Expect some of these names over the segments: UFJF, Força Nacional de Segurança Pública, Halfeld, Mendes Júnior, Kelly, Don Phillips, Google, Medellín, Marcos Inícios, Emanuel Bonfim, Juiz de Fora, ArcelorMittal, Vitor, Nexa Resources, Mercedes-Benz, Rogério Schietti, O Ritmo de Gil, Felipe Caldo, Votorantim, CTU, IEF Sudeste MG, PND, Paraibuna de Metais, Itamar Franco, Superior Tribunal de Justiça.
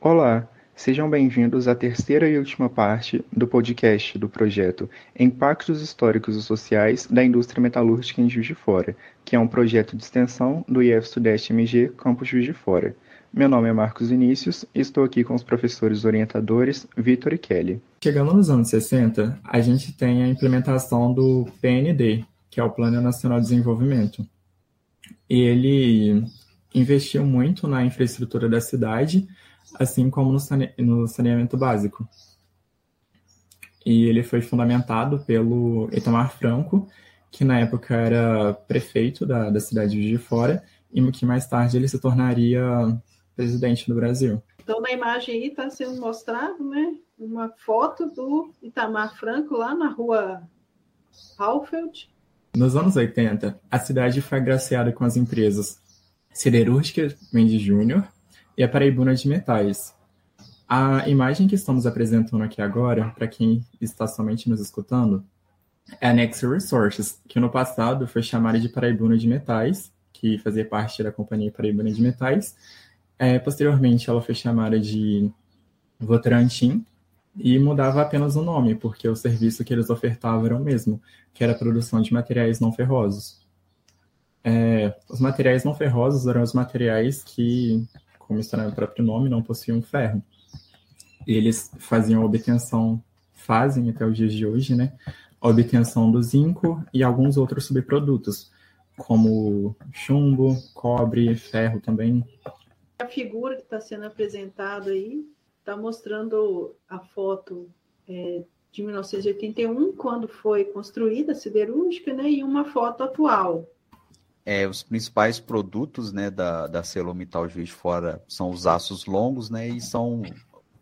Olá, sejam bem-vindos à terceira e última parte do podcast do projeto Impactos Históricos e Sociais da Indústria Metalúrgica em Juiz de Fora, que é um projeto de extensão do IEF Sudeste MG, Campus Juiz de Fora. Meu nome é Marcos Inícios e estou aqui com os professores orientadores Vitor e Kelly. Chegando nos anos 60, a gente tem a implementação do PND, que é o Plano Nacional de Desenvolvimento. Ele investiu muito na infraestrutura da cidade, assim como no saneamento básico. E ele foi fundamentado pelo Itamar Franco, que na época era prefeito da cidade de Juiz de Fora, e que mais tarde ele se tornaria presidente do Brasil. Então, na imagem aí está sendo mostrado, né, uma foto do Itamar Franco lá na rua Halfeld. Nos anos 80, a cidade foi agraciada com as empresas siderúrgica Mendes Júnior e a Paraibuna de Metais. A imagem que estamos apresentando aqui agora, para quem está somente nos escutando, é a Nexa Resources, que no passado foi chamada de Paraibuna de Metais, que fazia parte da Companhia Paraibuna de Metais. Posteriormente, ela foi chamada de Votorantim e mudava apenas o nome, porque o serviço que eles ofertavam era o mesmo, que era a produção de materiais não ferrosos. Os materiais não ferrosos eram os materiais que, como está no próprio nome, não possuíam ferro. Eles fazem até os dias de hoje, né, a obtenção do zinco e alguns outros subprodutos, como chumbo, cobre, ferro também. A figura que está sendo apresentada aí está mostrando a foto de 1981, quando foi construída a siderúrgica, né, e uma foto atual. Os principais produtos, né, da ArcelorMittal Juiz de Fora são os aços longos, né, e são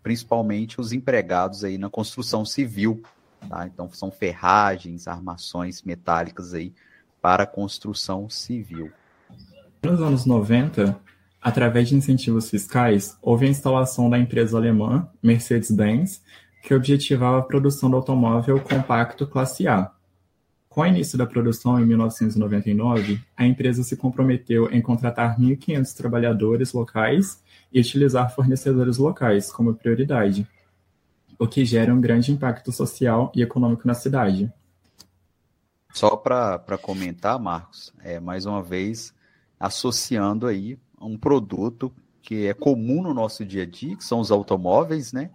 principalmente os empregados aí na construção civil. Tá? Então, são ferragens, armações metálicas aí para a construção civil. Nos anos 90, através de incentivos fiscais, houve a instalação da empresa alemã Mercedes-Benz, que objetivava a produção do automóvel compacto classe A. Com o início da produção, em 1999, a empresa se comprometeu em contratar 1.500 trabalhadores locais e utilizar fornecedores locais como prioridade, o que gera um grande impacto social e econômico na cidade. Só para comentar, Marcos, mais uma vez, associando aí um produto que é comum no nosso dia a dia, que são os automóveis, né,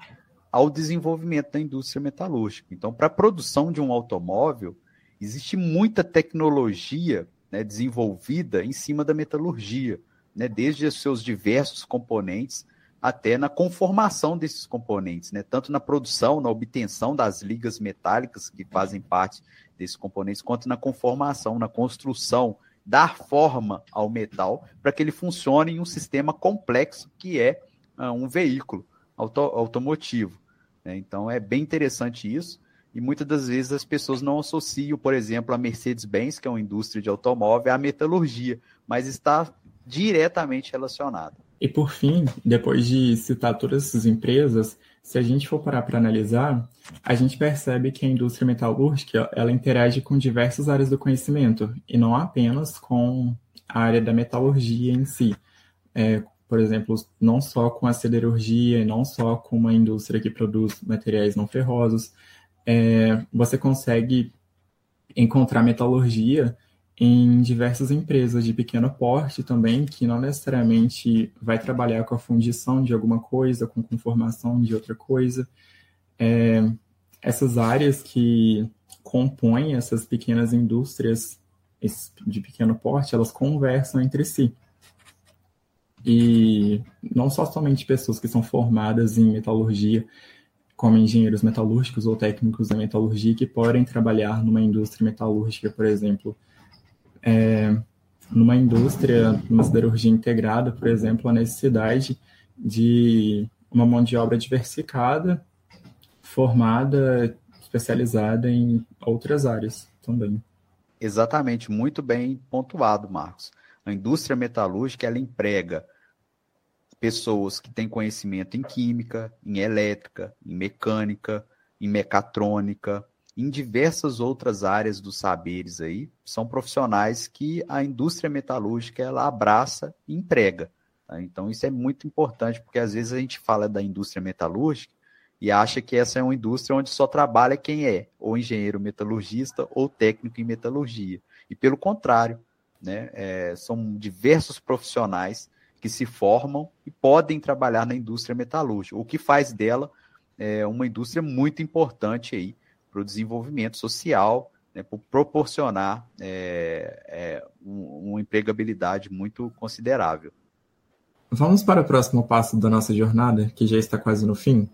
ao desenvolvimento da indústria metalúrgica. Então, para a produção de um automóvel, existe muita tecnologia, né, desenvolvida em cima da metalurgia, né, desde os seus diversos componentes até na conformação desses componentes, né, tanto na produção, na obtenção das ligas metálicas que fazem parte desses componentes, quanto na conformação, na construção, dar forma ao metal para que ele funcione em um sistema complexo que é um veículo automotivo. Né? Então, é bem interessante isso. E muitas das vezes as pessoas não associam, por exemplo, a Mercedes-Benz, que é uma indústria de automóvel, à metalurgia, mas está diretamente relacionada. E por fim, depois de citar todas essas empresas, se a gente for parar para analisar, a gente percebe que a indústria metalúrgica ela interage com diversas áreas do conhecimento, e não apenas com a área da metalurgia em si. Por exemplo, não só com a siderurgia, não só com uma indústria que produz materiais não ferrosos. Você consegue encontrar metalurgia em diversas empresas de pequeno porte também, que não necessariamente vai trabalhar com a fundição de alguma coisa, com conformação de outra coisa. Essas áreas que compõem essas pequenas indústrias de pequeno porte, elas conversam entre si. E não só somente pessoas que são formadas em metalurgia, como engenheiros metalúrgicos ou técnicos da metalurgia que podem trabalhar numa indústria metalúrgica, por exemplo. Numa siderurgia integrada, por exemplo, a necessidade de uma mão de obra diversificada, formada, especializada em outras áreas também. Exatamente, muito bem pontuado, Marcos. A indústria metalúrgica, ela emprega pessoas que têm conhecimento em química, em elétrica, em mecânica, em mecatrônica, em diversas outras áreas dos saberes aí, são profissionais que a indústria metalúrgica ela abraça e emprega. Tá? Então, isso é muito importante, porque às vezes a gente fala da indústria metalúrgica e acha que essa é uma indústria onde só trabalha quem é ou engenheiro metalurgista ou técnico em metalurgia. E pelo contrário, né? São diversos profissionais que se formam e podem trabalhar na indústria metalúrgica, o que faz dela uma indústria muito importante aí para o desenvolvimento social, né, por proporcionar uma empregabilidade muito considerável. Vamos para o próximo passo da nossa jornada, que já está quase no fim?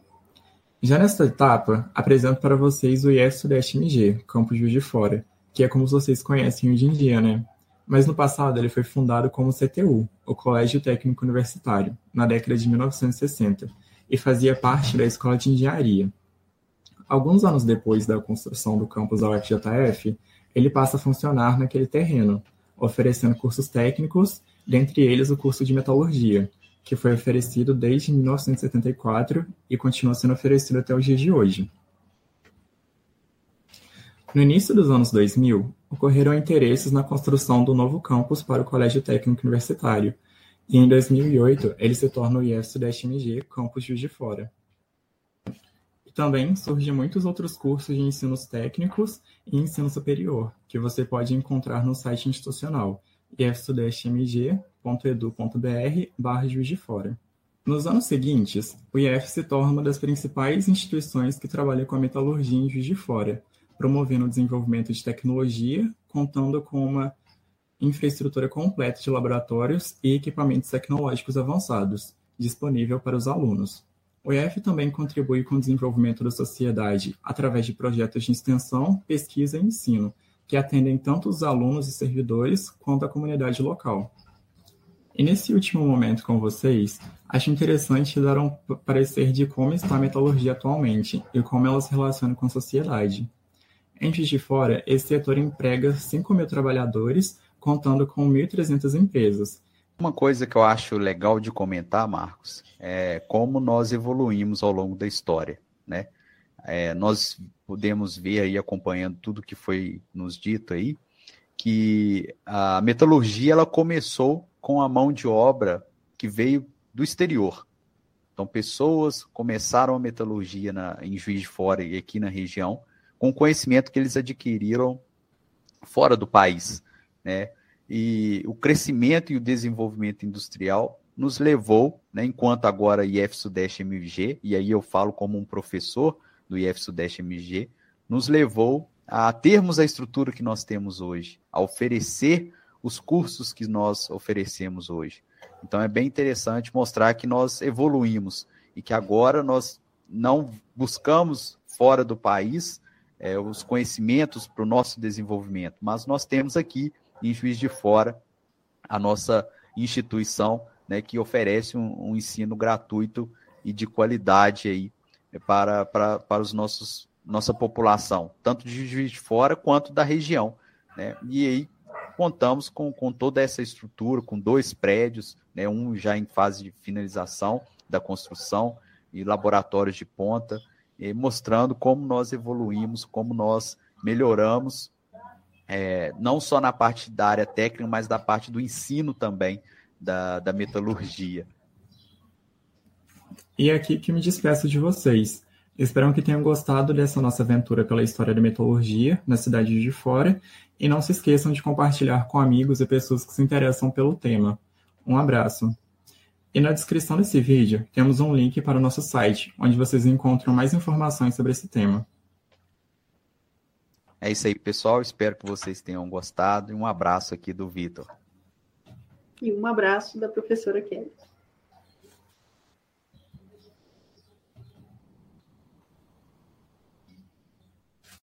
Já nesta etapa, apresento para vocês o IEF Sudeste MG, Campo Juiz de Fora, que é como vocês conhecem hoje em dia, né? Mas no passado ele foi fundado como CTU, o Colégio Técnico Universitário, na década de 1960, e fazia parte da Escola de Engenharia. Alguns anos depois da construção do campus da UFJF, ele passa a funcionar naquele terreno, oferecendo cursos técnicos, dentre eles o curso de Metalurgia, que foi oferecido desde 1974 e continua sendo oferecido até os dias de hoje. No início dos anos 2000, ocorreram interesses na construção do novo campus para o Colégio Técnico Universitário, e em 2008 ele se torna o IEF Sudeste MG Campus Juiz de Fora. E também surgem muitos outros cursos de ensinos técnicos e ensino superior, que você pode encontrar no site institucional ifsudestemg.edu.br/Juiz de Fora. Nos anos seguintes, o IEF se torna uma das principais instituições que trabalha com a metalurgia em Juiz de Fora, promovendo o desenvolvimento de tecnologia, contando com uma infraestrutura completa de laboratórios e equipamentos tecnológicos avançados, disponível para os alunos. O IEF também contribui com o desenvolvimento da sociedade através de projetos de extensão, pesquisa e ensino, que atendem tanto os alunos e servidores quanto a comunidade local. E nesse último momento com vocês, acho interessante dar um parecer de como está a metalurgia atualmente e como ela se relaciona com a sociedade. Em Juiz de Fora, esse setor emprega 5 mil trabalhadores, contando com 1.300 empresas. Uma coisa que eu acho legal de comentar, Marcos, é como nós evoluímos ao longo da história, né? Nós podemos ver aí, acompanhando tudo que foi nos dito aí, que a metalurgia ela começou com a mão de obra que veio do exterior. Então, pessoas começaram a metalurgia em Juiz de Fora e aqui na região, com o conhecimento que eles adquiriram fora do país, né? E o crescimento e o desenvolvimento industrial nos levou, né, enquanto agora IEF Sudeste MG, e aí eu falo como um professor do IEF Sudeste MG, nos levou a termos a estrutura que nós temos hoje, a oferecer os cursos que nós oferecemos hoje. Então é bem interessante mostrar que nós evoluímos e que agora nós não buscamos fora do país os conhecimentos para o nosso desenvolvimento, mas nós temos aqui em Juiz de Fora a nossa instituição, né, que oferece um ensino gratuito e de qualidade aí para os nossa população, tanto de Juiz de Fora quanto da região, né? E aí contamos com toda essa estrutura, com 2 prédios, né, um já em fase de finalização da construção e laboratórios de ponta, mostrando como nós evoluímos, como nós melhoramos, não só na parte da área técnica, mas da parte do ensino também, da metalurgia. E é aqui que me despeço de vocês. Espero que tenham gostado dessa nossa aventura pela história da metalurgia na cidade de Juiz de Fora, e não se esqueçam de compartilhar com amigos e pessoas que se interessam pelo tema. Um abraço! E na descrição desse vídeo, temos um link para o nosso site, onde vocês encontram mais informações sobre esse tema. É isso aí, pessoal. Espero que vocês tenham gostado. E um abraço aqui do Vitor. E um abraço da professora Kelly.